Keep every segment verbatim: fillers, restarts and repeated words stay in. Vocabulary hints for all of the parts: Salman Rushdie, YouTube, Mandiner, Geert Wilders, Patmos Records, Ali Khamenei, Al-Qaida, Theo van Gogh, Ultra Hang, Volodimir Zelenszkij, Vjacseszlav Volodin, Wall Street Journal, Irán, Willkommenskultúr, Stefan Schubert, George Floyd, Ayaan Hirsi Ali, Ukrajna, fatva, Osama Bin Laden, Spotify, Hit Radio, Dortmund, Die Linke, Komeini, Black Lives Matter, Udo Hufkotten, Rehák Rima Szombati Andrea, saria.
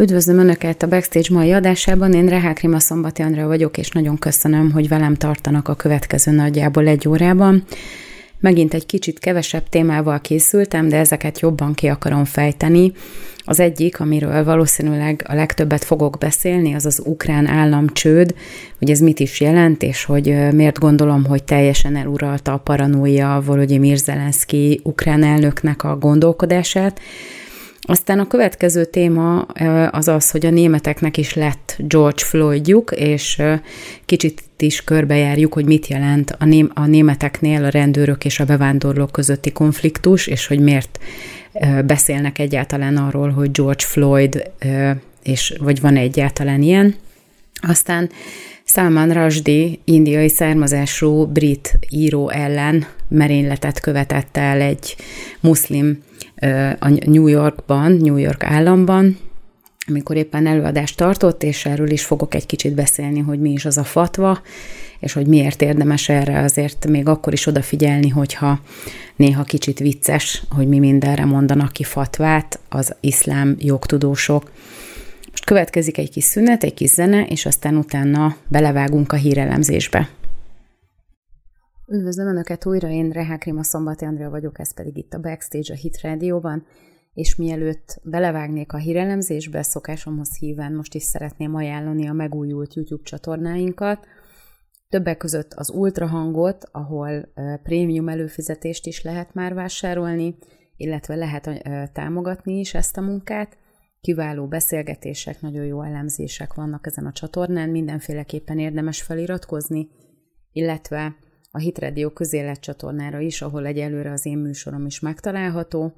Üdvözlöm Önöket a Backstage mai adásában, én Rehák Rima Szombati Andrea vagyok, és nagyon köszönöm, hogy velem tartanak a következő nagyjából egy órában. Megint egy kicsit kevesebb témával készültem, de ezeket jobban ki akarom fejteni. Az egyik, amiről valószínűleg a legtöbbet fogok beszélni, az az ukrán államcsőd, hogy ez mit is jelent, és hogy miért gondolom, hogy teljesen eluralta a paranoia Volodimir Zelenszkij ukrán elnöknek a gondolkodását. Aztán a következő téma az az, hogy a németeknek is lett George Floydjuk, és kicsit is körbejárjuk, hogy mit jelent a, ném- a németeknél a rendőrök és a bevándorlók közötti konfliktus, és hogy miért beszélnek egyáltalán arról, hogy George Floyd, és vagy van egyáltalán ilyen. Aztán Salman Rushdie, indiai származású brit író ellen merényletet követett el egy muszlim a New Yorkban, New York államban, amikor éppen előadást tartott, és erről is fogok egy kicsit beszélni, hogy mi is az a fatva, és hogy miért érdemes erre azért még akkor is odafigyelni, hogyha néha kicsit vicces, hogy mi mindenre mondanak ki fatvát az iszlám jogtudósok. Most következik egy kis szünet, egy kis zene, és aztán utána belevágunk a hírelemzésbe. Üdvözlöm Önöket újra, én Rehák Rima Szombati Andrea vagyok, ez pedig itt a Backstage a Hit Radioban, és mielőtt belevágnék a hírelemzésbe, szokásomhoz híven most is szeretném ajánlani a megújult YouTube csatornáinkat, többek között az Ultra Hangot, ahol prémium előfizetést is lehet már vásárolni, illetve lehet támogatni is ezt a munkát. Kiváló beszélgetések, nagyon jó elemzések vannak ezen a csatornán, mindenféleképpen érdemes feliratkozni, illetve a Hit Radio közélet csatornára is, ahol egyelőre az én műsorom is megtalálható.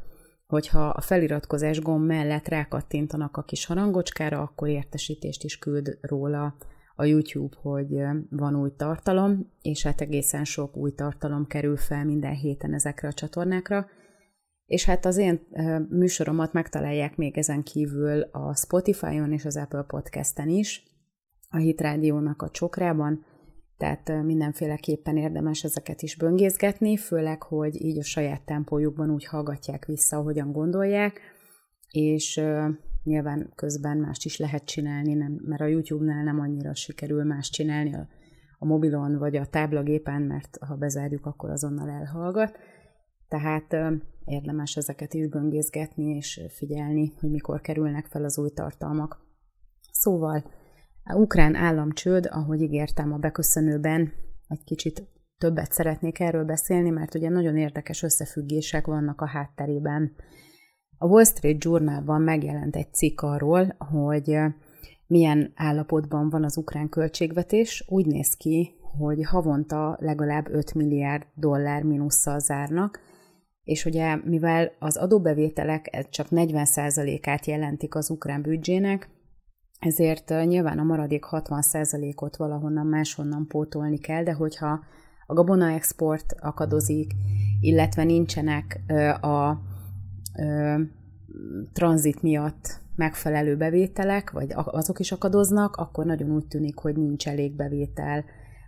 Hogyha a feliratkozás gomb mellett rákattintanak a kis harangocskára, akkor értesítést is küld róla a YouTube, hogy van új tartalom, és hát egészen sok új tartalom kerül fel minden héten ezekre a csatornákra. És hát az én műsoromat megtalálják még ezen kívül a Spotify-on és az Apple Podcast-en is, a Hit Rádiónak a csokrában, tehát mindenféleképpen érdemes ezeket is böngészgetni, főleg, hogy így a saját tempójukban úgy hallgatják vissza, ahogyan gondolják, és uh, nyilván közben mást is lehet csinálni, nem, mert a YouTube-nál nem annyira sikerül mást csinálni a, a mobilon vagy a táblagépen, mert ha bezárjuk, akkor azonnal elhallgat. Tehát uh, érdemes ezeket is böngészgetni és figyelni, hogy mikor kerülnek fel az új tartalmak. Szóval a ukrán államcsőd, ahogy ígértem a beköszönőben, egy kicsit többet szeretnék erről beszélni, mert ugye nagyon érdekes összefüggések vannak a hátterében. A Wall Street Journalban megjelent egy cikk arról, hogy milyen állapotban van az ukrán költségvetés. Úgy néz ki, hogy havonta legalább öt milliárd dollár mínusszal zárnak, és ugye mivel az adóbevételek csak negyven százalékát jelentik az ukrán büdzsének, ezért nyilván a maradék hatvan százalékot valahonnan máshonnan pótolni kell, de hogyha a gabonaexport akadozik, illetve nincsenek a tranzit miatt megfelelő bevételek, vagy azok is akadoznak, akkor nagyon úgy tűnik, hogy nincs elég bevétel,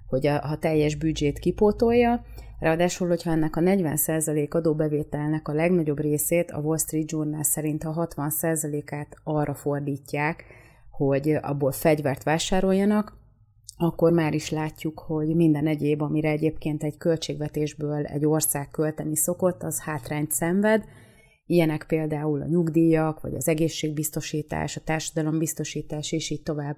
hogy a, a teljes büdzsét kipótolja. Ráadásul, hogyha ennek a negyven százalék adóbevételnek a legnagyobb részét a Wall Street Journal szerint a hatvan százalékát arra fordítják, hogy abból fegyvert vásároljanak, akkor már is látjuk, hogy minden egyéb, amire egyébként egy költségvetésből egy ország költeni szokott, az hátrányt szenved. Ilyenek például a nyugdíjak, vagy az egészségbiztosítás, a társadalombiztosítás, és így tovább.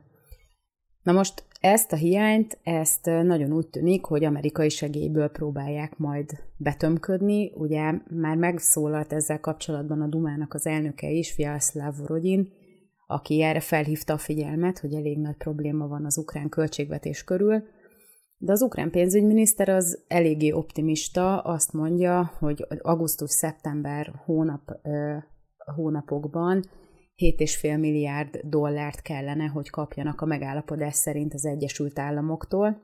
Na most ezt a hiányt, ezt nagyon úgy tűnik, hogy amerikai segélyből próbálják majd betömködni. Ugye már megszólalt ezzel kapcsolatban a Dumának az elnöke is, Vjacseszlav Volodin, aki erre felhívta a figyelmet, hogy elég nagy probléma van az ukrán költségvetés körül, de az ukrán pénzügyminiszter az eléggé optimista, azt mondja, hogy augusztus-szeptember hónap, hónapokban hét egész öt milliárd dollárt kellene, hogy kapjanak a megállapodás szerint az Egyesült Államoktól,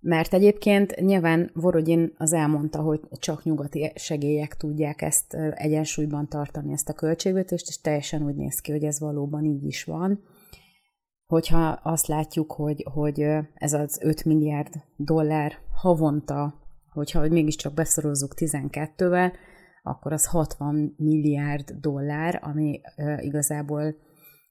mert egyébként nyilván Volodin az elmondta, hogy csak nyugati segélyek tudják ezt egyensúlyban tartani, ezt a költségvetést, és teljesen úgy néz ki, hogy ez valóban így is van. Hogyha azt látjuk, hogy, hogy ez az öt milliárd dollár havonta, hogyha mégiscsak beszorozzuk tizenkettővel, akkor az hatvan milliárd dollár, ami uh, igazából,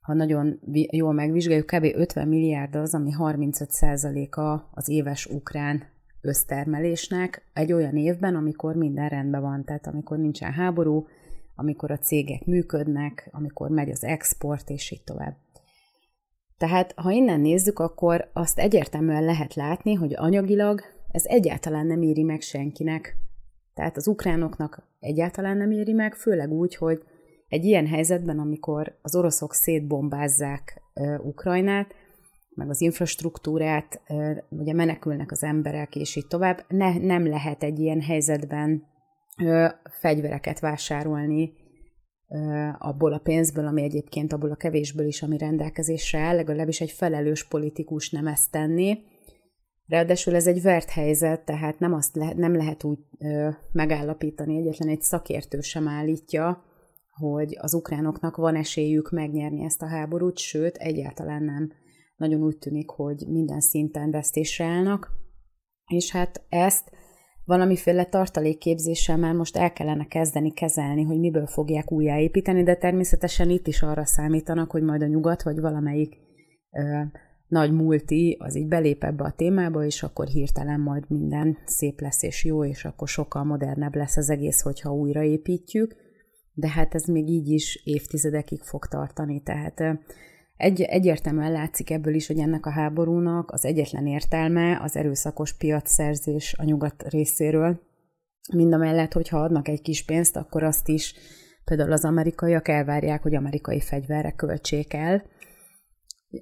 ha nagyon vi- jól megvizsgáljuk, kb. ötven milliárd az, ami harmincöt százaléka az éves ukrán össztermelésnek egy olyan évben, amikor minden rendben van, tehát amikor nincsen háború, amikor a cégek működnek, amikor megy az export, és így tovább. Tehát, ha innen nézzük, akkor azt egyértelműen lehet látni, hogy anyagilag ez egyáltalán nem éri meg senkinek. Tehát az ukránoknak egyáltalán nem éri meg, főleg úgy, hogy egy ilyen helyzetben, amikor az oroszok szétbombázzák e, Ukrajnát, meg az infrastruktúrát, e, ugye menekülnek az emberek, és így tovább, ne, nem lehet egy ilyen helyzetben e, fegyvereket vásárolni e, abból a pénzből, ami egyébként abból a kevésből is, ami rendelkezésre áll, legalábbis egy felelős politikus nem ezt tenni. Ráadásul ez egy vert helyzet, tehát nem, azt le, nem lehet úgy e, megállapítani, egyetlen egy szakértő sem állítja, hogy az ukránoknak van esélyük megnyerni ezt a háborút, sőt, egyáltalán nem. Nagyon úgy tűnik, hogy minden szinten vesztésre állnak, és hát ezt valamiféle tartalékképzéssel már most el kellene kezdeni kezelni, hogy miből fogják újjáépíteni, de természetesen itt is arra számítanak, hogy majd a nyugat, vagy valamelyik ö, nagy multi, az így belép ebbe a témába, és akkor hirtelen majd minden szép lesz és jó, és akkor sokkal modernebb lesz az egész, hogyha újraépítjük. De hát ez még így is évtizedekig fog tartani. Tehát egy, egyértelműen látszik ebből is, hogy ennek a háborúnak az egyetlen értelme az erőszakos piacszerzés a nyugat részéről. Mindamellett, hogyha adnak egy kis pénzt, akkor azt is például az amerikaiak elvárják, hogy amerikai fegyverre költsék el.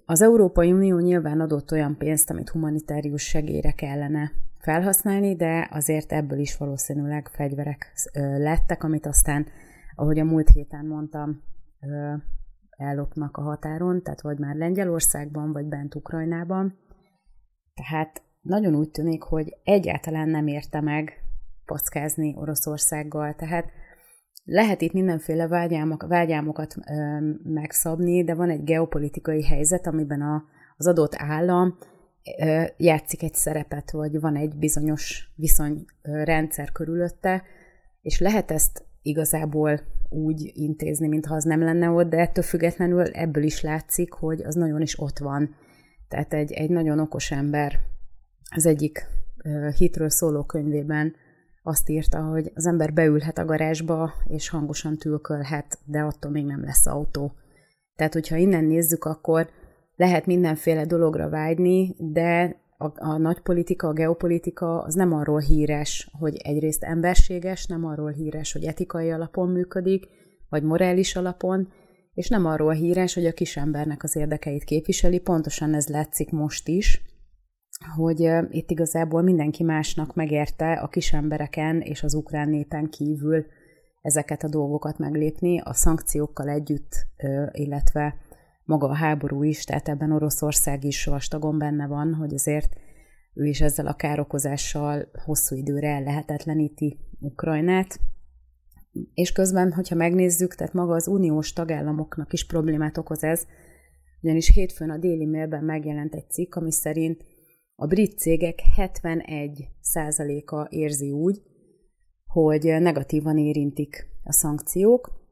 Az Európai Unió nyilván adott olyan pénzt, amit humanitárius segélyre kellene felhasználni, de azért ebből is valószínűleg fegyverek lettek, amit aztán, ahogy a múlt héten mondtam, ellopnak a határon, tehát vagy már Lengyelországban, vagy bent Ukrajnában. Tehát nagyon úgy tűnik, hogy egyáltalán nem érte meg packázni Oroszországgal. Tehát lehet itt mindenféle vágyálmok, vágyálmokat megszabni, de van egy geopolitikai helyzet, amiben a, az adott állam játszik egy szerepet, vagy van egy bizonyos viszonyrendszer körülötte, és lehet ezt igazából úgy intézni, mintha az nem lenne ott, de ettől függetlenül ebből is látszik, hogy az nagyon is ott van. Tehát egy, egy nagyon okos ember az egyik uh, hitről szóló könyvében azt írta, hogy az ember beülhet a garázsba, és hangosan tülkölhet, de attól még nem lesz autó. Tehát, hogyha innen nézzük, akkor lehet mindenféle dologra vágyni, de A, a nagypolitika, a geopolitika az nem arról híres, hogy egyrészt emberséges, nem arról híres, hogy etikai alapon működik, vagy morális alapon, és nem arról híres, hogy a kisembernek az érdekeit képviseli. Pontosan ez látszik most is, hogy itt igazából mindenki másnak megérte a kisembereken és az ukrán népen kívül ezeket a dolgokat meglépni, a szankciókkal együtt, illetve maga a háború is, tehát ebben Oroszország is vastagon benne van, hogy azért ő is ezzel a károkozással hosszú időre ellehetetleníti Ukrajnát. És közben, hogyha megnézzük, tehát maga az uniós tagállamoknak is problémát okoz ez, ugyanis hétfőn a Daily Mailben megjelent egy cikk, ami szerint a brit cégek hetvenegy százaléka érzi úgy, hogy negatívan érintik a szankciók.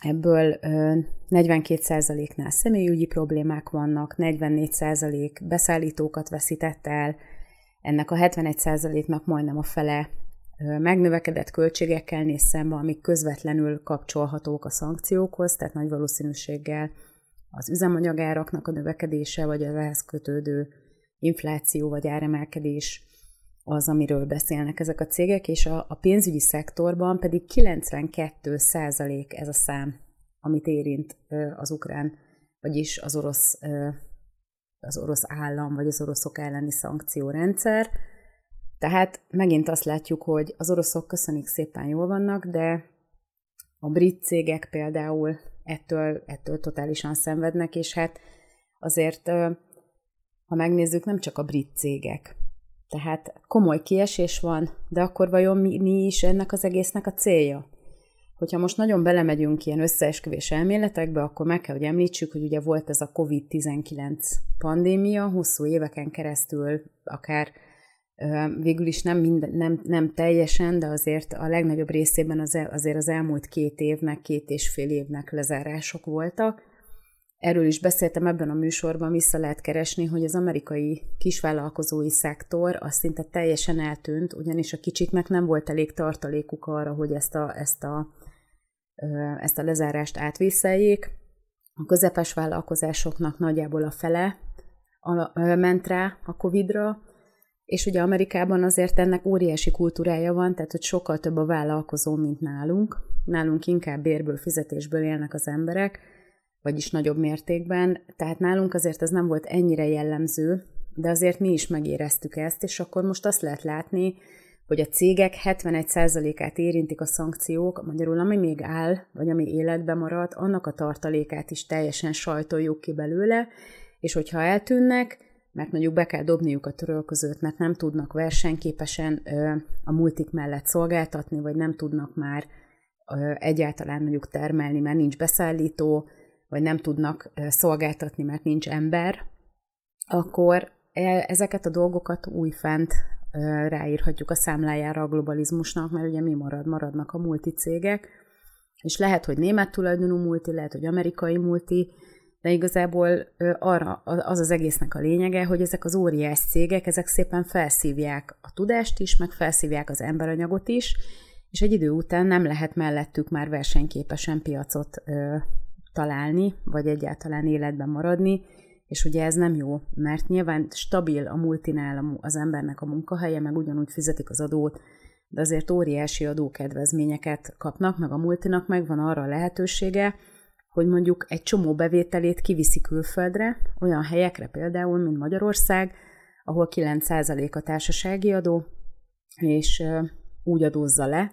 Ebből negyvenkét százaléknál személyügyi problémák vannak, negyvennégy százalék beszállítókat veszített el, ennek a hetvenegy százaléknak majdnem a fele megnövekedett költségekkel néz szembe, amik közvetlenül kapcsolhatók a szankciókhoz, tehát nagy valószínűséggel az üzemanyagáraknak a növekedése, vagy az ehhez kötődő infláció, vagy áremelkedés az, amiről beszélnek ezek a cégek, és a, a pénzügyi szektorban pedig kilencvenkét százalék ez a szám, amit érint az ukrán, vagyis az orosz, az orosz állam, vagy az oroszok elleni szankciórendszer. Tehát megint azt látjuk, hogy az oroszok köszönik szépen jól vannak, de a brit cégek például ettől, ettől totálisan szenvednek, és hát azért, ha megnézzük, nem csak a brit cégek. Tehát komoly kiesés van, de akkor vajon mi, mi is ennek az egésznek a célja? Hogyha most nagyon belemegyünk ilyen összeesküvés elméletekbe, akkor meg kell, hogy említsük, hogy ugye volt ez a kovid tizenkilenc pandémia, hosszú éveken keresztül akár végül is nem, minden, nem, nem teljesen, de azért a legnagyobb részében az el, azért az elmúlt két évnek, két és fél évnek lezárások voltak. Erről is beszéltem ebben a műsorban, vissza lehet keresni, hogy az amerikai kisvállalkozói szektor az szinte teljesen eltűnt, ugyanis a kicsiknek nem volt elég tartalékuk arra, hogy ezt a, ezt a, ezt a lezárást átvészeljék. A közepes vállalkozásoknak nagyjából a fele ment rá a Covidra, és ugye Amerikában azért ennek óriási kultúrája van, tehát hogy sokkal több a vállalkozó, mint nálunk. Nálunk inkább bérből, fizetésből élnek az emberek, vagyis nagyobb mértékben, tehát nálunk azért ez nem volt ennyire jellemző, de azért mi is megéreztük ezt, és akkor most azt lehet látni, hogy a cégek hetvenegy százalékát érintik a szankciók, magyarul ami még áll, vagy ami életben marad, annak a tartalékát is teljesen sajtoljuk ki belőle, és hogyha eltűnnek, mert mondjuk be kell dobniuk a törölközőt, mert nem tudnak versenyképesen a multik mellett szolgáltatni, vagy nem tudnak már egyáltalán mondjuk termelni, mert nincs beszállító, vagy nem tudnak szolgáltatni, mert nincs ember, akkor ezeket a dolgokat újfent ráírhatjuk a számlájára a globalizmusnak, mert ugye mi marad? Maradnak a multi cégek, és lehet, hogy német tulajdonú multi, lehet, hogy amerikai multi, de igazából arra, az az egésznek a lényege, hogy ezek az óriás cégek, ezek szépen felszívják a tudást is, meg felszívják az emberanyagot is, és egy idő után nem lehet mellettük már versenyképesen piacot találni, vagy egyáltalán életben maradni, és ugye ez nem jó, mert nyilván stabil a multinál az embernek a munkahelye, meg ugyanúgy fizetik az adót, de azért óriási adókedvezményeket kapnak, meg a multinak megvan arra a lehetősége, hogy mondjuk egy csomó bevételét kiviszi külföldre, olyan helyekre például, mint Magyarország, ahol kilenc százalék a társasági adó, és úgy adózza le,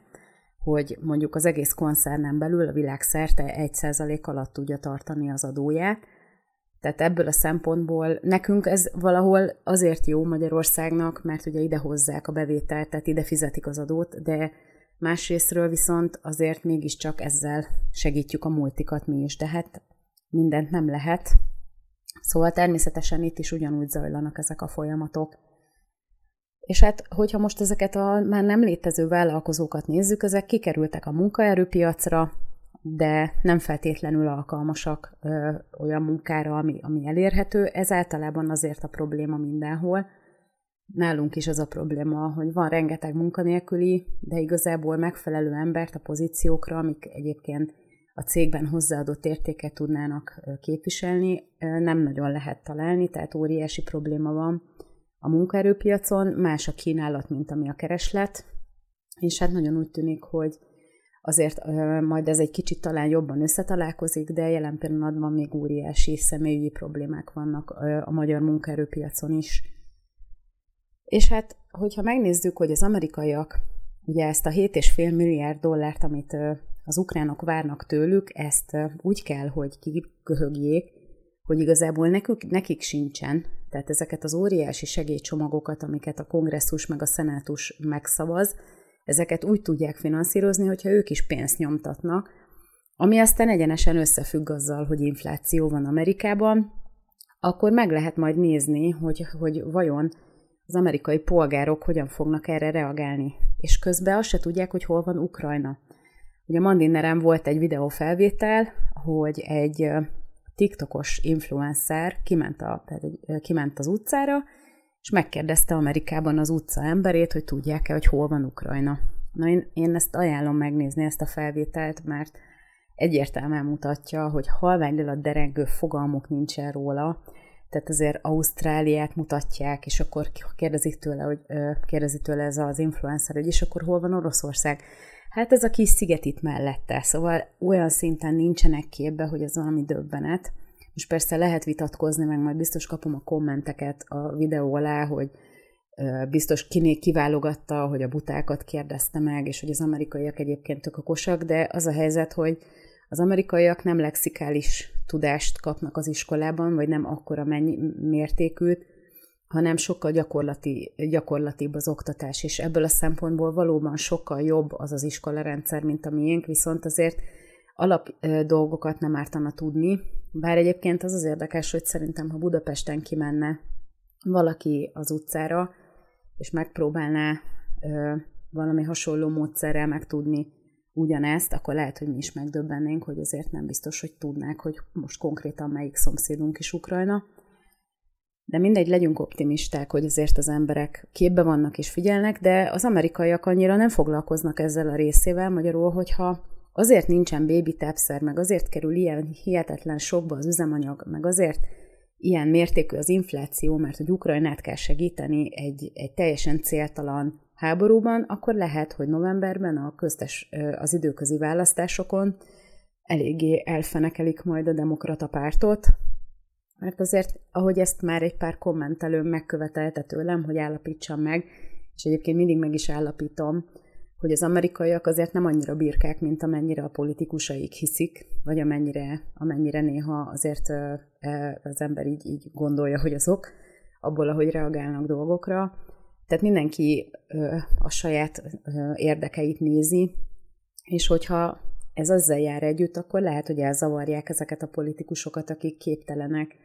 hogy mondjuk az egész koncernen belül a világszerte egy százalék alatt tudja tartani az adóját. Tehát ebből a szempontból nekünk ez valahol azért jó Magyarországnak, mert ugye ide hozzák a bevételt, tehát ide fizetik az adót, de másrésztről viszont azért mégiscsak ezzel segítjük a multikat mi is, de hát mindent nem lehet. Szóval természetesen itt is ugyanúgy zajlanak ezek a folyamatok. És hát, hogyha most ezeket a már nem létező vállalkozókat nézzük, ezek kikerültek a munkaerőpiacra, de nem feltétlenül alkalmasak ö, olyan munkára, ami, ami elérhető. Ez általában azért a probléma mindenhol. Nálunk is az a probléma, hogy van rengeteg munkanélküli, de igazából megfelelő embert a pozíciókra, amik egyébként a cégben hozzáadott értéket tudnának képviselni, nem nagyon lehet találni, tehát óriási probléma van a munkaerőpiacon, más a kínálat, mint ami a kereslet, és hát nagyon úgy tűnik, hogy azért majd ez egy kicsit talán jobban összetalálkozik, de jelen pillanatban még óriási személyi problémák vannak a magyar munkaerőpiacon is. És hát, hogyha megnézzük, hogy az amerikaiak ugye ezt a hét egész öt milliárd dollárt, amit az ukránok várnak tőlük, ezt úgy kell, hogy kiköhögjék, hogy igazából nekük, nekik sincsen. Tehát ezeket az óriási segélycsomagokat, amiket a kongresszus meg a szenátus megszavaz, ezeket úgy tudják finanszírozni, hogyha ők is pénzt nyomtatnak, ami aztán egyenesen összefügg azzal, hogy infláció van Amerikában, akkor meg lehet majd nézni, hogy, hogy vajon az amerikai polgárok hogyan fognak erre reagálni. És közben azt se tudják, hogy hol van Ukrajna. Ugye a Mandineren volt egy videófelvétel, hogy egy TikTokos influencer kiment, a, kiment az utcára, és megkérdezte Amerikában az utca emberét, hogy tudják-e, hogy hol van Ukrajna. Na én, én ezt ajánlom megnézni, ezt a felvételt, mert egyértelműen mutatja, hogy halványlila derengő fogalmuk nincsen róla, tehát azért Ausztráliát mutatják, és akkor kérdezik tőle, hogy, kérdezi tőle ez az influencer, hogy és akkor hol van Oroszország? Hát ez a kis sziget itt mellette, szóval olyan szinten nincsenek képbe, hogy ez valami döbbenet. Most persze lehet vitatkozni, meg majd biztos kapom a kommenteket a videó alá, hogy biztos kiné kiválogatta, hogy a butákat kérdezte meg, és hogy az amerikaiak egyébként tök okosak, de az a helyzet, hogy az amerikaiak nem lexikális tudást kapnak az iskolában, vagy nem akkora mennyi mértékűt, hanem sokkal gyakorlati, gyakorlatibb az oktatás, és ebből a szempontból valóban sokkal jobb az az iskolarendszer, mint a miénk, viszont azért alap dolgokat nem ártana tudni, bár egyébként az az érdekes, hogy szerintem, ha Budapesten kimenne valaki az utcára, és megpróbálná ö, valami hasonló módszerrel megtudni ugyanezt, akkor lehet, hogy mi is megdöbbennénk, hogy azért nem biztos, hogy tudnák, hogy most konkrétan melyik szomszédunk is Ukrajna. De mindegy, legyünk optimisták, hogy azért az emberek képbe vannak és figyelnek, de az amerikaiak annyira nem foglalkoznak ezzel a részével, magyarul, hogyha azért nincsen baby tápszer, meg azért kerül ilyen hihetetlen sokba az üzemanyag, meg azért ilyen mértékű az infláció, mert hogy Ukrajnát kell segíteni egy, egy teljesen céltalan háborúban, akkor lehet, hogy novemberben a köztes, az időközi választásokon eléggé elfenekelik majd a demokrata pártot, mert azért, ahogy ezt már egy pár kommentelőm megkövetelte tőlem, hogy állapítsam meg, és egyébként mindig meg is állapítom, hogy az amerikaiak azért nem annyira birkák, mint amennyire a politikusaik hiszik, vagy amennyire, amennyire néha azért az ember így, így gondolja, hogy azok, abból, ahogy reagálnak dolgokra. Tehát mindenki a saját érdekeit nézi, és hogyha ez azzal jár együtt, akkor lehet, hogy elzavarják ezeket a politikusokat, akik képtelenek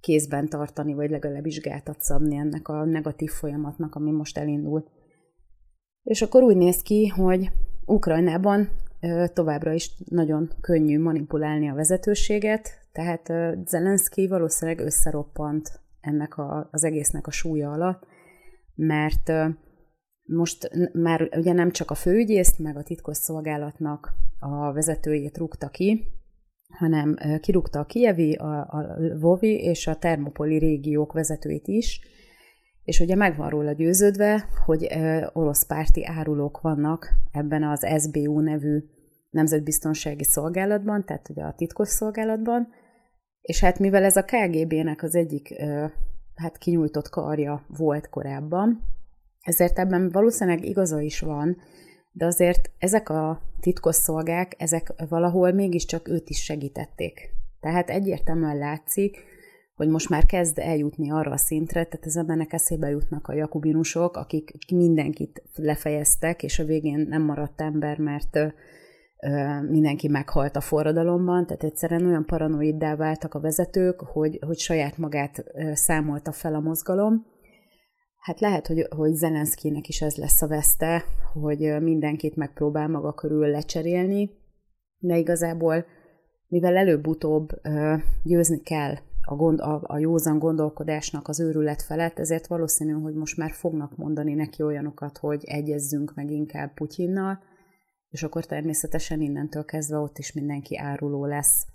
kézben tartani, vagy legalábbis gátat szabni ennek a negatív folyamatnak, ami most elindul. És akkor úgy néz ki, hogy Ukrajnában továbbra is nagyon könnyű manipulálni a vezetőséget, tehát Zelenszkij valószínűleg összeroppant ennek a, az egésznek a súlya alatt, mert most már ugye nem csak a főügyészt, meg a titkosszolgálatnak a vezetőjét rúgta ki, hanem kirúgta a kijevi, a, a Lvovi és a termopoli régiók vezetőit is, és ugye meg van róla győződve, hogy orosz párti árulók vannak ebben az es zé bé u nevű nemzetbiztonsági szolgálatban, tehát ugye a titkosszolgálatban, és hát mivel ez a ká gé bének az egyik hát kinyújtott karja volt korábban, ezért ebben valószínűleg igaza is van, de azért ezek a titkosszolgák, ezek valahol mégiscsak őt is segítették. Tehát egyértelműen látszik, hogy most már kezd eljutni arra a szintre, tehát az embernek eszébe jutnak a jakubinusok, akik mindenkit lefejeztek, és a végén nem maradt ember, mert mindenki meghalt a forradalomban, tehát egyszerűen olyan paranoiddá váltak a vezetők, hogy, hogy saját magát számolta fel a mozgalom. Hát lehet, hogy, hogy Zelenszkijnek is ez lesz a veszte, hogy mindenkit megpróbál maga körül lecserélni, de igazából, mivel előbb-utóbb győzni kell a, gond, a, a józan gondolkodásnak az őrület felett, ezért valószínű, hogy most már fognak mondani neki olyanokat, hogy egyezzünk meg inkább Putyinnal, és akkor természetesen innentől kezdve ott is mindenki áruló lesz.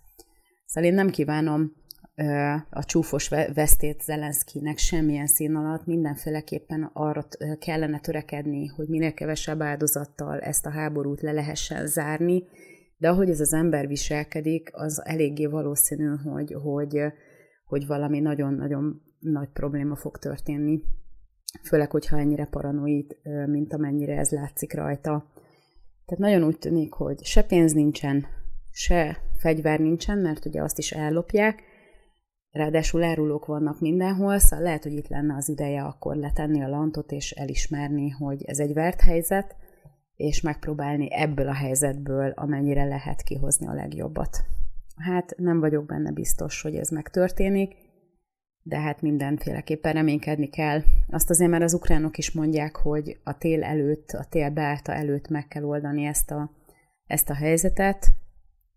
Szóval én nem kívánom ö, a csúfos vesztét Zelenszkijnek semmilyen szín alatt, mindenféleképpen arra kellene törekedni, hogy minél kevesebb áldozattal ezt a háborút le lehessen zárni, de ahogy ez az ember viselkedik, az eléggé valószínű, hogy, hogy, hogy valami nagyon-nagyon nagy probléma fog történni, főleg, hogyha ennyire paranoid, mint amennyire ez látszik rajta. Tehát nagyon úgy tűnik, hogy se pénz nincsen, se fegyver nincsen, mert ugye azt is ellopják, ráadásul árulók vannak mindenhol, szóval lehet, hogy itt lenne az ideje akkor letenni a lantot és elismerni, hogy ez egy vert helyzet, és megpróbálni ebből a helyzetből amennyire lehet kihozni a legjobbat. Hát nem vagyok benne biztos, hogy ez megtörténik, de hát mindenféleképpen reménykedni kell. Azt azért már az ukránok is mondják, hogy a tél előtt, a tél beállta előtt meg kell oldani ezt a, ezt a helyzetet,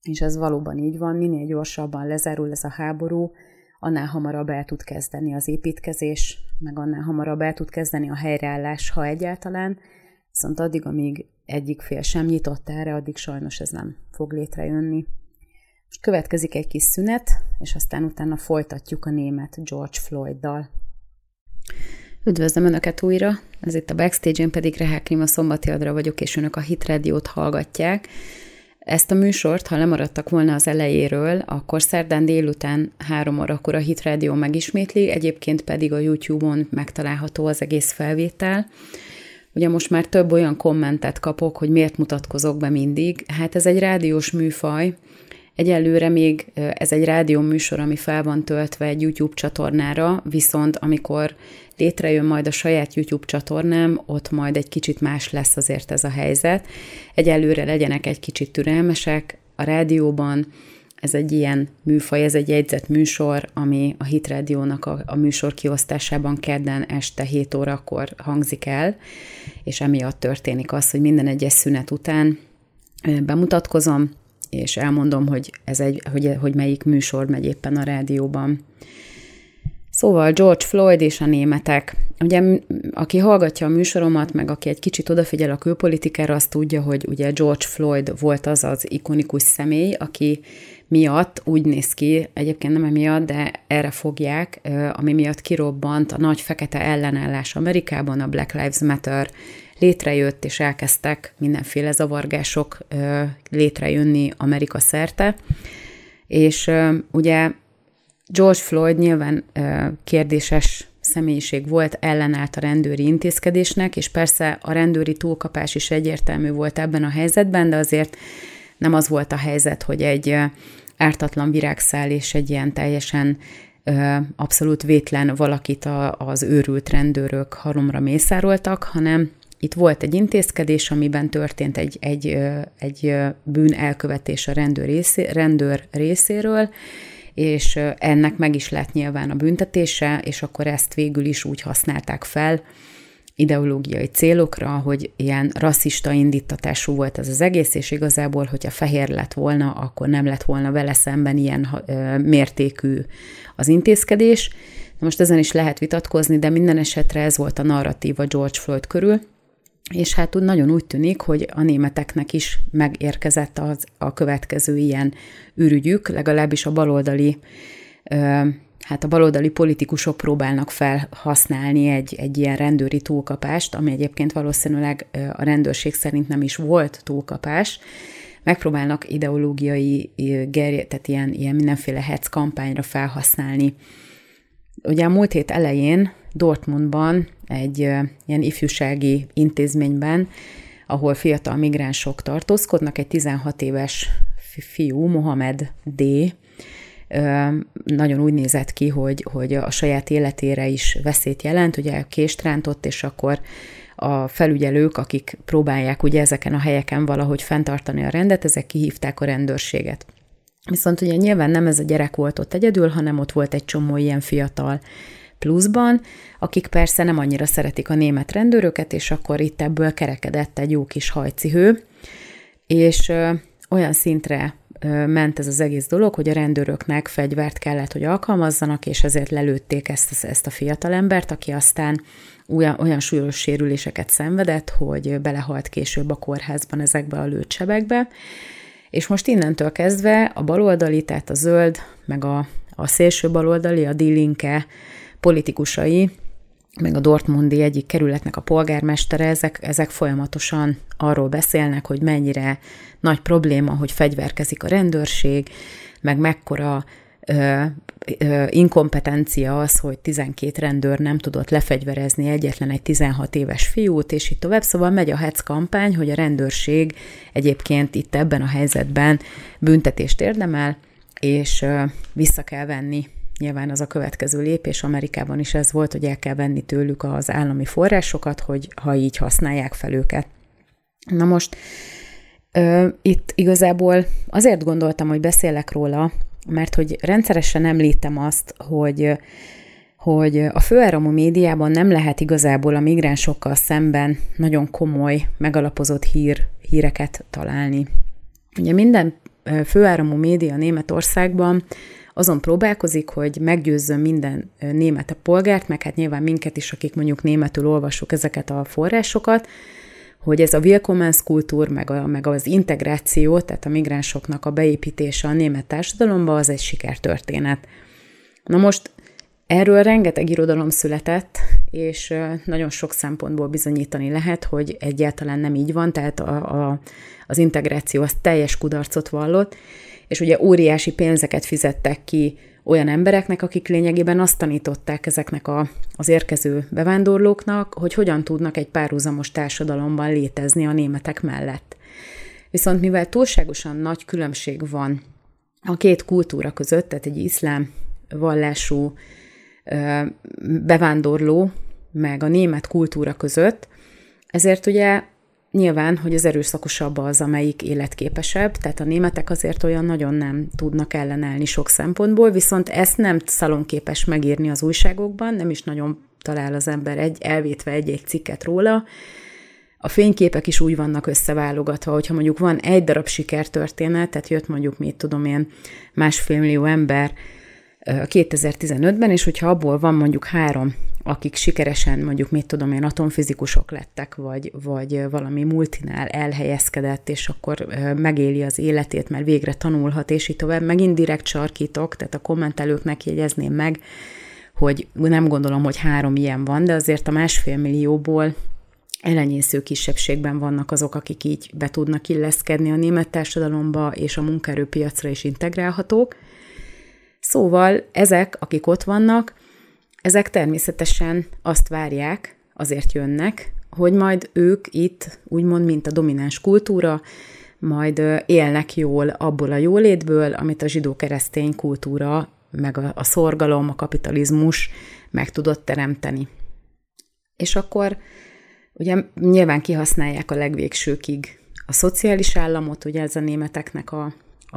és ez valóban így van, minél gyorsabban lezárul ez a háború, annál hamarabb el tud kezdeni az építkezés, meg annál hamarabb el tud kezdeni a helyreállás, ha egyáltalán, viszont addig, amíg egyik fél sem nyitott erre, addig sajnos ez nem fog létrejönni. Most következik egy kis szünet, és aztán utána folytatjuk a német George Floyd-dal. Üdvözlöm Önöket újra, ez itt a Backstage, én pedig Rehák Rima Szombati Andrea vagyok, és Önök a Hit Radiót hallgatják. Ezt a műsort, ha lemaradtak volna az elejéről, akkor szerdán délután három órakor a Hit Rádió megismétli, egyébként pedig a YouTube-on megtalálható az egész felvétel. Ugye most már több olyan kommentet kapok, hogy miért mutatkozok be mindig. Hát ez egy rádiós műfaj, egyelőre még ez egy rádió műsor, ami fel van töltve egy YouTube csatornára, viszont amikor létrejön majd a saját YouTube csatornám, ott majd egy kicsit más lesz azért ez a helyzet. Egyelőre legyenek egy kicsit türelmesek a rádióban, Ez egy ilyen műfaj, ez egy jegyzett műsor, ami a Hit Rádiónak a, a műsor kiosztásában kedden este hét órakor hangzik el, és emiatt történik az, hogy minden egyes szünet után bemutatkozom, és elmondom, hogy, ez egy, hogy, hogy melyik műsor megy éppen a rádióban. Szóval George Floyd és a németek. Ugye, aki hallgatja a műsoromat, meg aki egy kicsit odafigyel a külpolitikára, azt tudja, hogy ugye George Floyd volt az az ikonikus személy, aki miatt úgy néz ki, egyébként nem emiatt, de erre fogják, ami miatt kirobbant a nagy fekete ellenállás Amerikában, a Black Lives Matter létrejött, és elkezdtek mindenféle zavargások létrejönni Amerika szerte. És ugye George Floyd nyilván kérdéses személyiség volt, ellenállt a rendőri intézkedésnek, és persze a rendőri túlkapás is egyértelmű volt ebben a helyzetben, de azért nem az volt a helyzet, hogy egy ártatlan virágszál és egy ilyen teljesen abszolút vétlen valakit az őrült rendőrök halomra mészároltak, hanem itt volt egy intézkedés, amiben történt egy, egy, egy bűn elkövetés a rendőr, részé, rendőr részéről, és ennek meg is lett nyilván a büntetése, és akkor ezt végül is úgy használták fel ideológiai célokra, hogy ilyen rasszista indítatású volt ez az egész, és igazából, hogyha fehér lett volna, akkor nem lett volna vele szemben ilyen mértékű az intézkedés. Most ezen is lehet vitatkozni, de minden esetre ez volt a narratíva George Floyd körül, és hát úgy nagyon úgy tűnik, hogy a németeknek is megérkezett az, a következő ilyen ürügyük, legalábbis a baloldali, hát a baloldali politikusok próbálnak felhasználni egy, egy ilyen rendőri túlkapást, ami egyébként valószínűleg a rendőrség szerint nem is volt túlkapás, megpróbálnak ideológiai, tehát ilyen, ilyen mindenféle hetz kampányra felhasználni. Ugye a múlt hét elején Dortmundban egy ilyen ifjúsági intézményben, ahol fiatal migránsok tartózkodnak, egy tizenhat éves fiú, Mohamed D. nagyon úgy nézett ki, hogy, hogy a saját életére is veszélyt jelent, ugye kést rántott, és akkor a felügyelők, akik próbálják ugye ezeken a helyeken valahogy fenntartani a rendet, ezek kihívták a rendőrséget. Viszont ugye nyilván nem ez a gyerek volt ott egyedül, hanem ott volt egy csomó ilyen fiatal pluszban, akik persze nem annyira szeretik a német rendőröket, és akkor itt ebből kerekedett egy jó kis hajcihő, és ö, olyan szintre ö, ment ez az egész dolog, hogy a rendőröknek fegyvert kellett, hogy alkalmazzanak, és ezért lelőtték ezt, ezt a fiatalembert, aki aztán olyan, olyan súlyos sérüléseket szenvedett, hogy belehalt később a kórházban ezekbe a lőtt sebekbe. És most innentől kezdve a baloldali, tehát a zöld, meg a, a szélső baloldali, a Die Linke politikusai, meg a dortmundi egyik kerületnek a polgármestere, ezek, ezek folyamatosan arról beszélnek, hogy mennyire nagy probléma, hogy fegyverkezik a rendőrség, meg mekkora ö, ö, inkompetencia az, hogy tizenkét rendőr nem tudott lefegyverezni egyetlen egy tizenhat éves fiút, és így tovább. Szóval megy a hetz kampány, hogy a rendőrség egyébként itt ebben a helyzetben büntetést érdemel, és ö, vissza kell venni. Nyilván az a következő lépés, Amerikában is ez volt, hogy el kell venni tőlük az állami forrásokat, hogy ha így használják fel őket. Na most ö, itt igazából azért gondoltam, hogy beszélek róla, mert hogy rendszeresen említem azt, hogy, hogy a főáramú médiában nem lehet igazából a migránsokkal szemben nagyon komoly, megalapozott hír, híreket találni. Ugye minden főáramú média Németországban azon próbálkozik, hogy meggyőzzön minden német a polgárt, meg hát nyilván minket is, akik mondjuk németül olvassuk ezeket a forrásokat, hogy ez a Willkommenskultúr, meg, a, meg az integráció, tehát a migránsoknak a beépítése a német társadalomba, az egy sikertörténet. Na most erről rengeteg irodalom született, és nagyon sok szempontból bizonyítani lehet, hogy egyáltalán nem így van, tehát a, a, az integráció az teljes kudarcot vallott, és ugye óriási pénzeket fizettek ki olyan embereknek, akik lényegében azt tanították ezeknek a, az érkező bevándorlóknak, hogy hogyan tudnak egy párhuzamos társadalomban létezni a németek mellett. Viszont mivel túlságosan nagy különbség van a két kultúra között, tehát egy iszlám vallású bevándorló, meg a német kultúra között, ezért ugye Nyilván, hogy az erőszakosabb az, amelyik életképesebb, tehát a németek azért olyan nagyon nem tudnak ellenállni sok szempontból, viszont ezt nem szalonképes megírni az újságokban, nem is nagyon talál az ember egy, elvétve egy-egy cikket róla. A fényképek is úgy vannak összeválogatva, hogyha mondjuk van egy darab sikertörténet, tehát jött mondjuk, mit tudom én, másfél millió ember kétezer-tizenötben, és hogyha abból van mondjuk három, akik sikeresen mondjuk, mit tudom én, atomfizikusok lettek, vagy, vagy valami multinál elhelyezkedett, és akkor megéli az életét, mert végre tanulhat, és így tovább. Megint direkt sarkítok, tehát a kommentelőknek jegyezném meg, hogy nem gondolom, hogy három ilyen van, de azért a másfél millióból elenyésző kisebbségben vannak azok, akik így be tudnak illeszkedni a német társadalomba, és a munkaerőpiacra is integrálhatók. Szóval ezek, akik ott vannak, ezek természetesen azt várják, azért jönnek, hogy majd ők itt, úgymond, mint a domináns kultúra, majd élnek jól abból a jólétből, amit a zsidó-keresztény kultúra, meg a, a szorgalom, a kapitalizmus meg tudott teremteni. És akkor ugye nyilván kihasználják a legvégsőkig a szociális államot, ugye ez a németeknek a...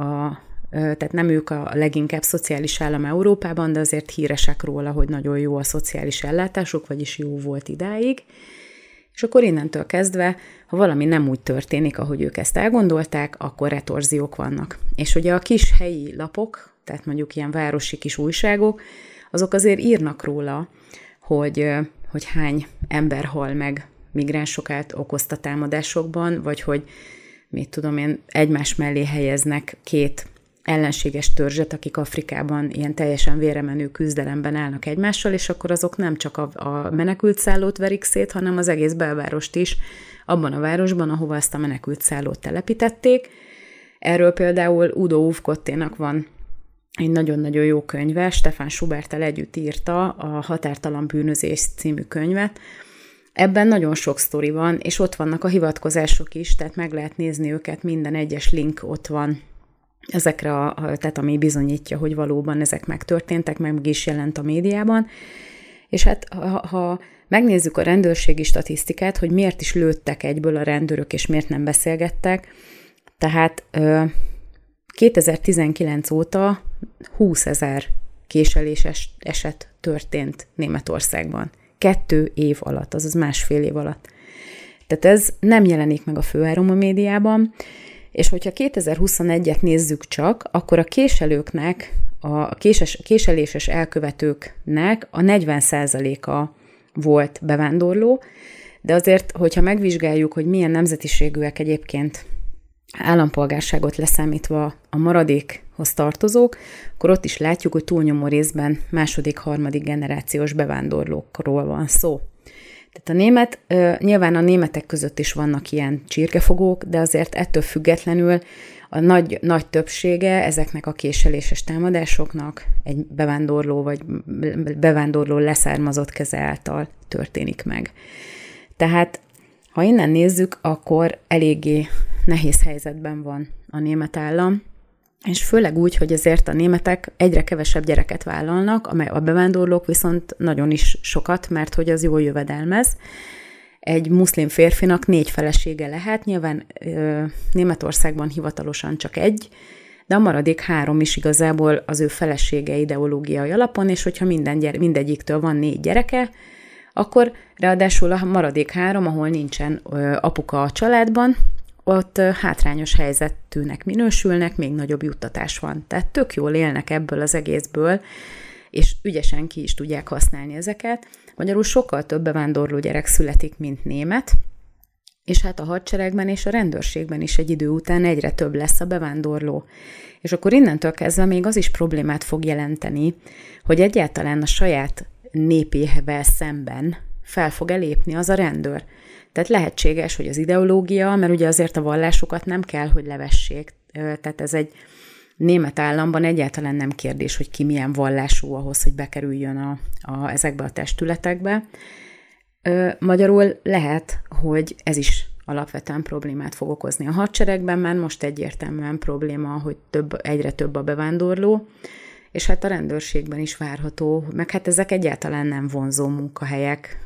a tehát nem ők a leginkább szociális állam Európában, de azért híresek róla, hogy nagyon jó a szociális ellátásuk, vagyis jó volt idáig. És akkor innentől kezdve, ha valami nem úgy történik, ahogy ők ezt elgondolták, akkor retorziók vannak. És ugye a kis helyi lapok, tehát mondjuk ilyen városi kis újságok, azok azért írnak róla, hogy, hogy hány ember hal meg migránsok által okozta támadásokban, vagy hogy, mit tudom én, egymás mellé helyeznek két ellenséges törzset, akik Afrikában ilyen teljesen véremenő küzdelemben állnak egymással, és akkor azok nem csak a, a menekültszállót verik szét, hanem az egész belvárost is abban a városban, ahova ezt a menekültszállót telepítették. Erről például Udo Hufkotténak van egy nagyon-nagyon jó könyve, Stefan Schubert-tel együtt írta a Határtalan bűnözés című könyvet. Ebben nagyon sok sztori van, és ott vannak a hivatkozások is, tehát meg lehet nézni őket, minden egyes link ott van ezekre, a, tehát ami bizonyítja, hogy valóban ezek megtörténtek, meg is jelent a médiában. És hát ha, ha megnézzük a rendőrségi statisztikát, hogy miért is lőttek egyből a rendőrök, és miért nem beszélgettek, tehát kétezer-tizenkilenc óta húszezer késeléses eset történt Németországban. Kettő év alatt, azaz másfél év alatt. Tehát ez nem jelenik meg a főáron a médiában, és hogyha kétezer-huszonegyet nézzük csak, akkor a késelőknek, a késes, késeléses elkövetőknek a negyven százaléka volt bevándorló, de azért, hogyha megvizsgáljuk, hogy milyen nemzetiségűek egyébként állampolgárságot leszámítva a maradékhoz tartozók, akkor ott is látjuk, hogy túlnyomó részben második, harmadik generációs bevándorlókról van szó. Tehát a német, nyilván a németek között is vannak ilyen csirkefogók, de azért ettől függetlenül a nagy, nagy többsége ezeknek a késeléses támadásoknak egy bevándorló vagy bevándorló leszármazott keze által történik meg. Tehát, ha innen nézzük, akkor eléggé nehéz helyzetben van a német állam, és főleg úgy, hogy ezért a németek egyre kevesebb gyereket vállalnak, amely a bevándorlók viszont nagyon is sokat, mert hogy az jól jövedelmez. Egy muszlim férfinak négy felesége lehet, nyilván ö, Németországban hivatalosan csak egy, de a maradék három is igazából az ő felesége ideológiai alapon, és hogyha minden gyere, mindegyiktől van négy gyereke, akkor ráadásul a maradék három, ahol nincsen ö, apuka a családban, ott hátrányos helyzetűnek minősülnek, még nagyobb juttatás van. Tehát tök jól élnek ebből az egészből, és ügyesen ki is tudják használni ezeket. Magyarul sokkal több bevándorló gyerek születik, mint német, és hát a hadseregben és a rendőrségben is egy idő után egyre több lesz a bevándorló. És akkor innentől kezdve még az is problémát fog jelenteni, hogy egyáltalán a saját népével szemben fel fog elépni az a rendőr. Tehát lehetséges, hogy az ideológia, mert ugye azért a vallásokat nem kell, hogy levessék. Tehát ez egy német államban egyáltalán nem kérdés, hogy ki milyen vallású ahhoz, hogy bekerüljön a, a, ezekbe a testületekbe. Magyarul lehet, hogy ez is alapvetően problémát fog okozni. A hadseregben már most egyértelműen probléma, hogy több, egyre több a bevándorló, és hát a rendőrségben is várható, meg hát ezek egyáltalán nem vonzó munkahelyek,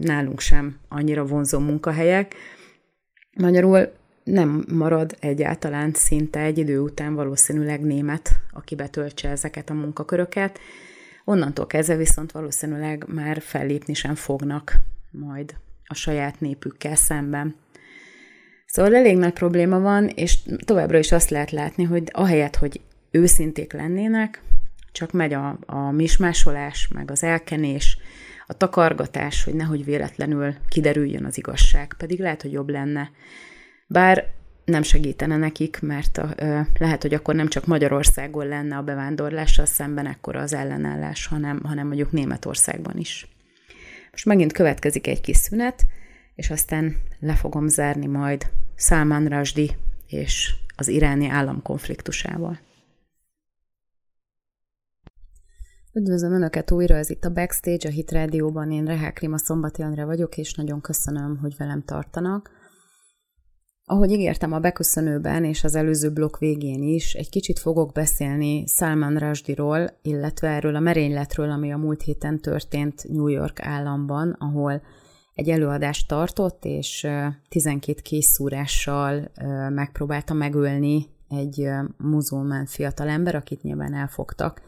nálunk sem annyira vonzó munkahelyek, Magyarul nem marad egyáltalán szinte egy idő után valószínűleg német, aki betöltse ezeket a munkaköröket. Onnantól kezdve viszont valószínűleg már fellépni sem fognak majd a saját népükkel szemben. Szóval elég nagy probléma van, és továbbra is azt lehet látni, hogy ahelyett, hogy őszinték lennének, csak megy a, a mismásolás, meg az elkenés, a takargatás, hogy nehogy véletlenül kiderüljön az igazság, pedig lehet, hogy jobb lenne. Bár nem segítene nekik, mert a, ö, lehet, hogy akkor nem csak Magyarországon lenne a bevándorlással szemben ekkora az ellenállás, hanem, hanem mondjuk Németországban is. Most megint következik egy kis szünet, és aztán le fogom zárni majd Salman Rushdie és az iráni állam konfliktusával. Üdvözlöm Önöket újra, ez itt a Backstage, a Hit Rádióban, én Rehák Rima Szombati Andrea vagyok, és nagyon köszönöm, hogy velem tartanak. Ahogy ígértem a beköszönőben és az előző blokk végén is, egy kicsit fogok beszélni Salman Rushdie-ról, illetve erről a merényletről, ami a múlt héten történt New York államban, ahol egy előadást tartott, és tizenkét készszúrással megpróbálta megölni egy muzulmán fiatalember, akit nyilván elfogtak.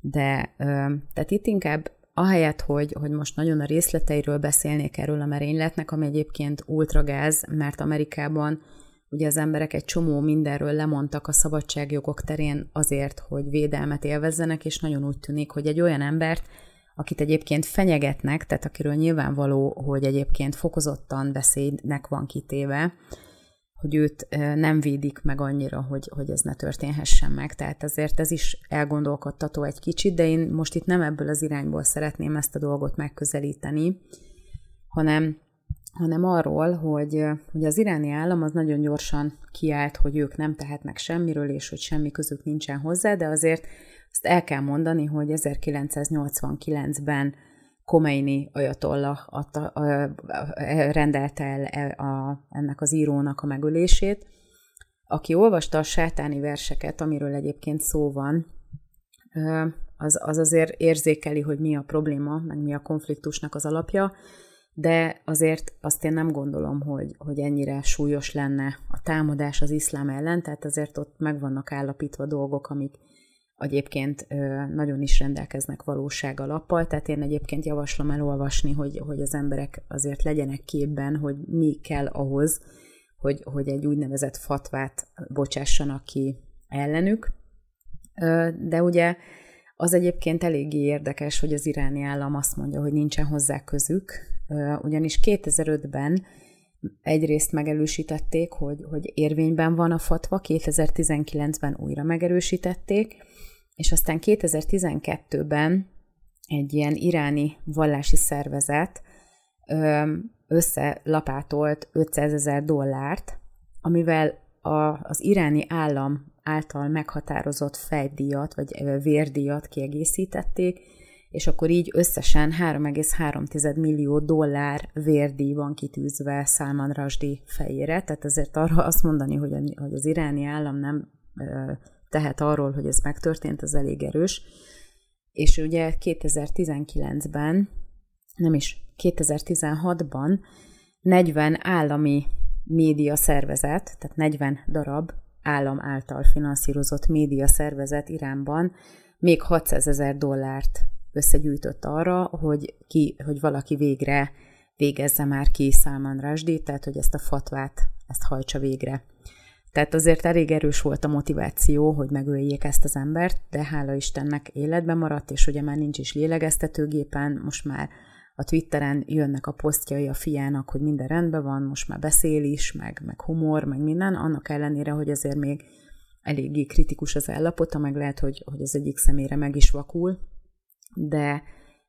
De tehát itt inkább ahelyett, hogy, hogy most nagyon a részleteiről beszélnék erről a merényletnek, ami egyébként ultragáz, mert Amerikában ugye az emberek egy csomó mindenről lemondtak a szabadságjogok terén azért, hogy védelmet élvezzenek, és nagyon úgy tűnik, hogy egy olyan embert, akit egyébként fenyegetnek, tehát akiről nyilvánvaló, hogy egyébként fokozottan veszélynek van kitéve, hogy őt nem védik meg annyira, hogy, hogy ez ne történhessen meg. Tehát azért ez is elgondolkodtató egy kicsit, de én most itt nem ebből az irányból szeretném ezt a dolgot megközelíteni, hanem, hanem arról, hogy, hogy az iráni állam az nagyon gyorsan kiállt, hogy ők nem tehetnek semmiről, és hogy semmi közük nincsen hozzá, de azért azt el kell mondani, hogy ezerkilencszáznyolcvankilencben Komeini ajatollah adta, rendelte el a, ennek az írónak a megölését, aki olvasta a sátáni verseket, amiről egyébként szó van, az, az azért érzékeli, hogy mi a probléma, meg mi a konfliktusnak az alapja, de azért azt én nem gondolom, hogy, hogy ennyire súlyos lenne a támadás az iszlám ellen, tehát azért ott meg vannak állapítva dolgok, amik egyébként nagyon is rendelkeznek valóság alappal, tehát én egyébként javaslom elolvasni, hogy, hogy az emberek azért legyenek képben, hogy mi kell ahhoz, hogy, hogy egy úgynevezett fatvát bocsássanak ki ellenük. De ugye az egyébként eléggé érdekes, hogy az iráni állam azt mondja, hogy nincsen hozzá közük, ugyanis kétezer-ötben egyrészt megerősítették, hogy, hogy érvényben van a fatva, kétezer-tizenkilencben újra megerősítették, és aztán kétezer-tizenkettőben egy ilyen iráni vallási szervezet összelapátolt ötszázezer dollárt, amivel a, az iráni állam által meghatározott fejdíjat, vagy vérdíjat kiegészítették, és akkor így összesen három egész három millió dollár vérdíj van kitűzve Salman Rushdie fejére, tehát azért arra azt mondani, hogy az iráni állam nem tehet arról, hogy ez megtörtént, az elég erős. És ugye kétezer-tizenkilencben, nem is, kétezer-tizenhatban negyven állami média szervezet, tehát negyven darab állam által finanszírozott média szervezet Iránban még hatszázezer dollárt összegyűjtött arra, hogy, ki, hogy valaki végre végezze már ki Salman Rushdie, tehát hogy ezt a fatvát, ezt hajtsa végre. Tehát azért elég erős volt a motiváció, hogy megöljék ezt az embert, de hála Istennek életben maradt, és ugye már nincs is lélegeztetőgépen, most már a Twitteren jönnek a posztjai a fiának, hogy minden rendben van, most már beszél is, meg, meg humor, meg minden, annak ellenére, hogy azért még eléggé kritikus az állapota, meg lehet, hogy, hogy az egyik szemére meg is vakul, de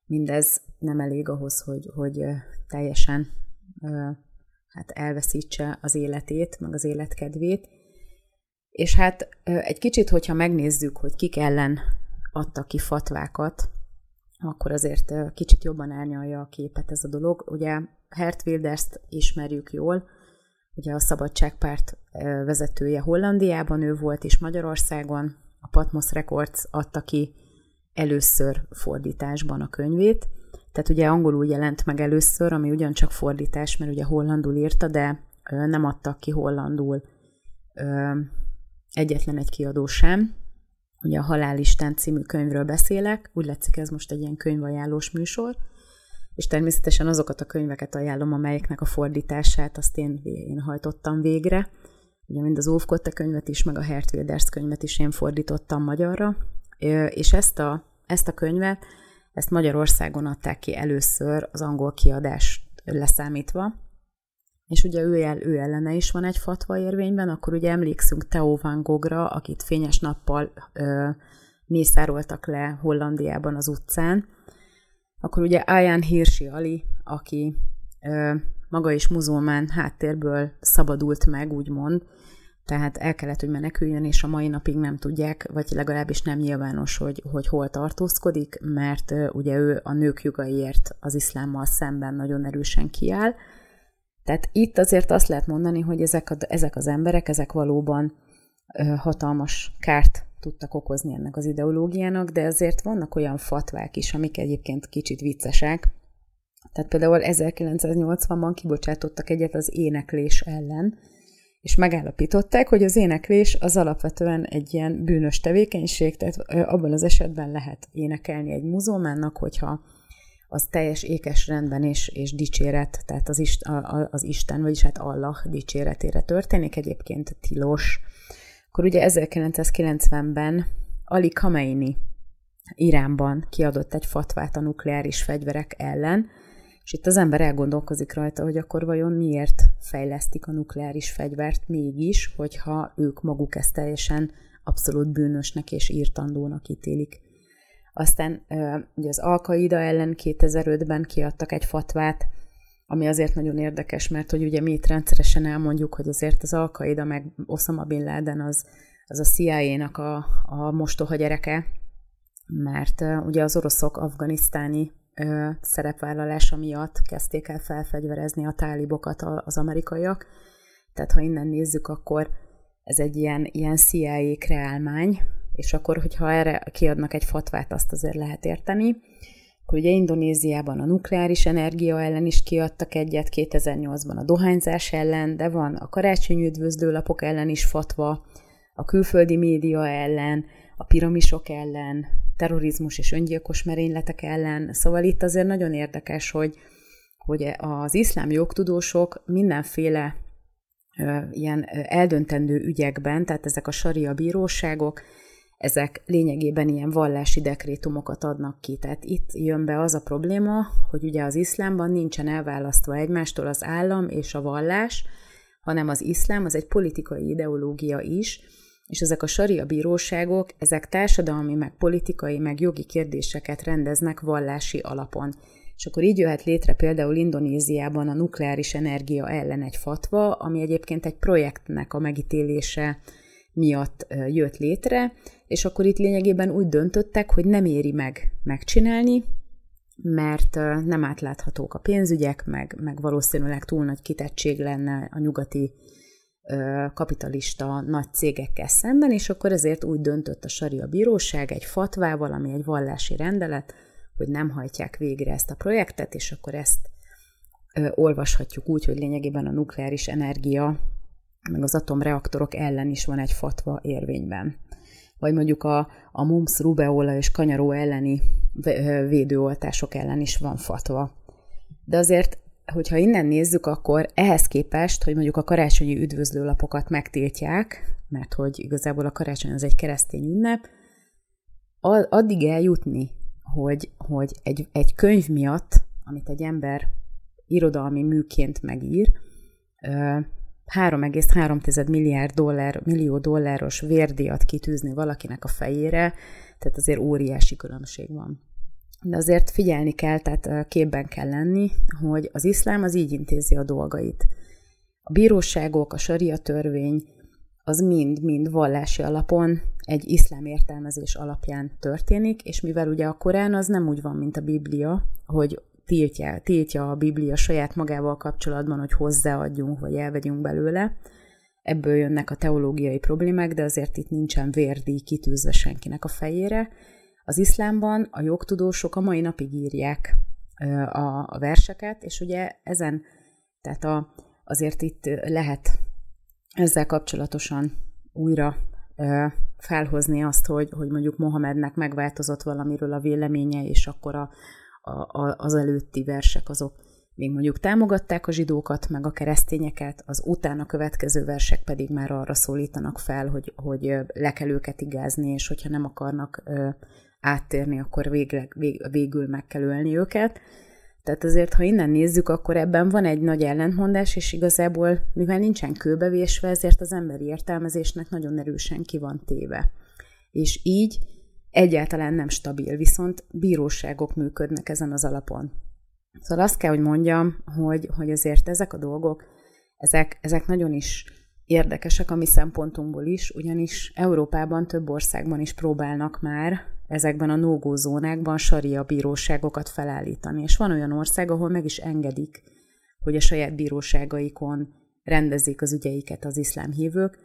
mindez nem elég ahhoz, hogy, hogy teljesen hát elveszítse az életét, meg az életkedvét. És hát egy kicsit, hogyha megnézzük, hogy kik ellen adta ki fatvákat, akkor azért kicsit jobban árnyalja a képet ez a dolog. Ugye Geert Wilderst ismerjük jól, ugye a Szabadságpárt vezetője Hollandiában ő volt, és Magyarországon a Patmos Records adta ki először fordításban a könyvét. Tehát ugye angolul jelent meg először, ami ugyancsak fordítás, mert ugye hollandul írta, de nem adtak ki hollandul egyetlen egy kiadó sem. Ugye a Halálisten című könyvről beszélek, úgy látszik ez most egy ilyen könyvajánlós műsor, és természetesen azokat a könyveket ajánlom, amelyeknek a fordítását azt én, én hajtottam végre. Ugye mind az Hufkotten könyvet is, meg a Geert Wilders könyvet is én fordítottam magyarra, és ezt a, ezt a könyvet, ezt Magyarországon adták ki először az angol kiadást leszámítva, és ugye ő, el, ő ellene is van egy fatva érvényben, akkor ugye emlékszünk Theo van Goghra, akit fényes nappal ö, mészároltak le Hollandiában az utcán, akkor ugye Ayaan Hirsi Ali, aki ö, maga is muzulmán háttérből szabadult meg, úgymond, tehát el kellett, hogy meneküljön, és a mai napig nem tudják, vagy legalábbis nem nyilvános, hogy, hogy hol tartózkodik, mert ö, ugye ő a nők jogaiért az iszlámmal szemben nagyon erősen kiáll. Tehát itt azért azt lehet mondani, hogy ezek, a, ezek az emberek, ezek valóban ö, hatalmas kárt tudtak okozni ennek az ideológiának, de azért vannak olyan fatvák is, amik egyébként kicsit viccesek. Tehát például ezerkilencszáznyolcvanban kibocsátottak egyet az éneklés ellen, és megállapították, hogy az éneklés az alapvetően egy ilyen bűnös tevékenység, tehát abban az esetben lehet énekelni egy muzulmánnak, hogyha az teljes ékes rendben és, és dicséret, tehát az, ist, a, az Isten, vagyis hát Allah dicséretére történik, egyébként tilos. Akkor ugye ezerkilencszázkilencvenben Ali Khamenei Iránban kiadott egy fatvát a nukleáris fegyverek ellen, és itt az ember elgondolkozik rajta, hogy akkor vajon miért fejlesztik a nukleáris fegyvert mégis, hogyha ők maguk ezt teljesen abszolút bűnösnek és írtandónak ítélik. Aztán ugye az Al-Qaida ellen kétezer-ötben kiadtak egy fatvát, ami azért nagyon érdekes, mert hogy ugye mi itt rendszeresen elmondjuk, hogy azért az Al-Qaida meg Osama Bin Laden az, az a cé i á-nak a, a mostoha gyereke, mert ugye az oroszok afganisztáni ö, szerepvállalása miatt kezdték el felfegyverezni a tálibokat az amerikaiak. Tehát ha innen nézzük, akkor ez egy ilyen, ilyen cé i á kreálmány, és akkor, hogyha erre kiadnak egy fatvát, azt azért lehet érteni. Akkor ugye Indonéziában a nukleáris energia ellen is kiadtak egyet, kétezer-nyolcban a dohányzás ellen, de van a karácsonyi üdvözlőlapok ellen is fatva, a külföldi média ellen, a piramisok ellen, terrorizmus és öngyilkos merényletek ellen. Szóval itt azért nagyon érdekes, hogy, hogy az iszlám jogtudósok mindenféle ö, ilyen eldöntendő ügyekben, tehát ezek a saria bíróságok, ezek lényegében ilyen vallási dekrétumokat adnak ki. Tehát itt jön be az a probléma, hogy ugye az iszlámban nincsen elválasztva egymástól az állam és a vallás, hanem az iszlám az egy politikai ideológia is, és ezek a saria bíróságok, ezek társadalmi, meg politikai, meg jogi kérdéseket rendeznek vallási alapon. És akkor így jöhet létre például Indonéziában a nukleáris energia ellen egy fatva, ami egyébként egy projektnek a megítélése miatt jött létre, és akkor itt lényegében úgy döntöttek, hogy nem éri meg megcsinálni, mert nem átláthatók a pénzügyek, meg, meg valószínűleg túl nagy kitettség lenne a nyugati ö, kapitalista nagy cégekkel szemben, és akkor ezért úgy döntött a saria bíróság egy fatvával, ami egy vallási rendelet, hogy nem hajtják végre ezt a projektet, és akkor ezt ö, olvashatjuk úgy, hogy lényegében a nukleáris energia meg az atomreaktorok ellen is van egy fatva érvényben. Vagy mondjuk a, a mumps, rubeola és kanyaró elleni védőoltások ellen is van fatva. De azért, hogyha innen nézzük, akkor ehhez képest, hogy mondjuk a karácsonyi üdvözlőlapokat megtiltják, mert hogy igazából a karácsony az egy keresztény ünnep, addig eljutni, hogy, hogy egy, egy könyv miatt, amit egy ember irodalmi műként megír, három egész három milliárd dollár, millió dolláros vérdíjat kitűzni valakinek a fejére, tehát azért óriási különbség van. De azért figyelni kell, tehát képben kell lenni, hogy az iszlám az így intézi a dolgait. A bíróságok, a saria törvény, az mind-mind vallási alapon egy iszlám értelmezés alapján történik, és mivel ugye a Korán az nem úgy van, mint a Biblia, hogy Tiltja, tiltja a Biblia saját magával kapcsolatban, hogy hozzáadjunk, vagy elvegyünk belőle. Ebből jönnek a teológiai problémák, de azért itt nincsen vérdíj kitűzve senkinek a fejére. Az iszlámban a jogtudósok a mai napig írják a, a verseket, és ugye ezen, tehát a, azért itt lehet ezzel kapcsolatosan újra felhozni azt, hogy, hogy mondjuk Mohamednek megváltozott valamiről a véleménye, és akkor a, a, a, az előtti versek azok még mondjuk támogatták a zsidókat, meg a keresztényeket, az utána következő versek pedig már arra szólítanak fel, hogy, hogy le kell őket igázni, és hogyha nem akarnak áttérni, akkor végre, vég, végül meg kell ölni őket. Tehát azért, ha innen nézzük, akkor ebben van egy nagy ellentmondás, és igazából, mivel nincsen kőbevésve, ezért az emberi értelmezésnek nagyon erősen ki van téve. És így egyáltalán nem stabil, viszont bíróságok működnek ezen az alapon. Szóval azt kell, hogy mondjam, hogy, hogy azért ezek a dolgok, ezek, ezek nagyon is érdekesek a mi szempontunkból is, ugyanis Európában, több országban is próbálnak már ezekben a no-go zónákban saria bíróságokat felállítani. És van olyan ország, ahol meg is engedik, hogy a saját bíróságaikon rendezzék az ügyeiket az iszlám hívők,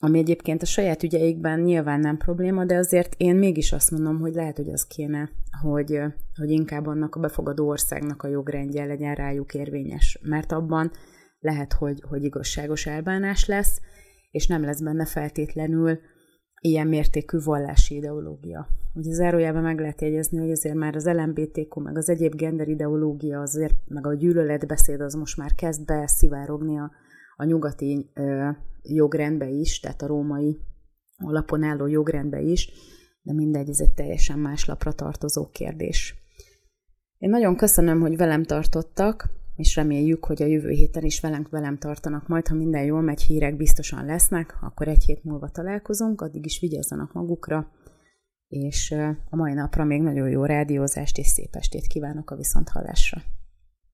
ami egyébként a saját ügyeikben nyilván nem probléma, de azért én mégis azt mondom, hogy lehet, hogy az kéne, hogy, hogy inkább annak a befogadó országnak a jogrendje legyen rájuk érvényes, mert abban lehet, hogy, hogy igazságos elbánás lesz, és nem lesz benne feltétlenül ilyen mértékű vallási ideológia. Ugye zárójában meg lehet jegyezni, hogy azért már az el em bé té kú, meg az egyéb gender ideológia, azért, meg a gyűlöletbeszéd az most már kezd beszivárogni a, a nyugati ö, jogrendbe is, tehát a római alapon álló jogrendbe is, de mindegy, ez egy teljesen más lapra tartozó kérdés. Én nagyon köszönöm, hogy velem tartottak, és reméljük, hogy a jövő héten is velünk velem tartanak majd, ha minden jól megy, hírek biztosan lesznek, akkor egy hét múlva találkozunk, addig is vigyázzanak magukra, és a mai napra még nagyon jó rádiózást és szép estét kívánok a viszonthallásra.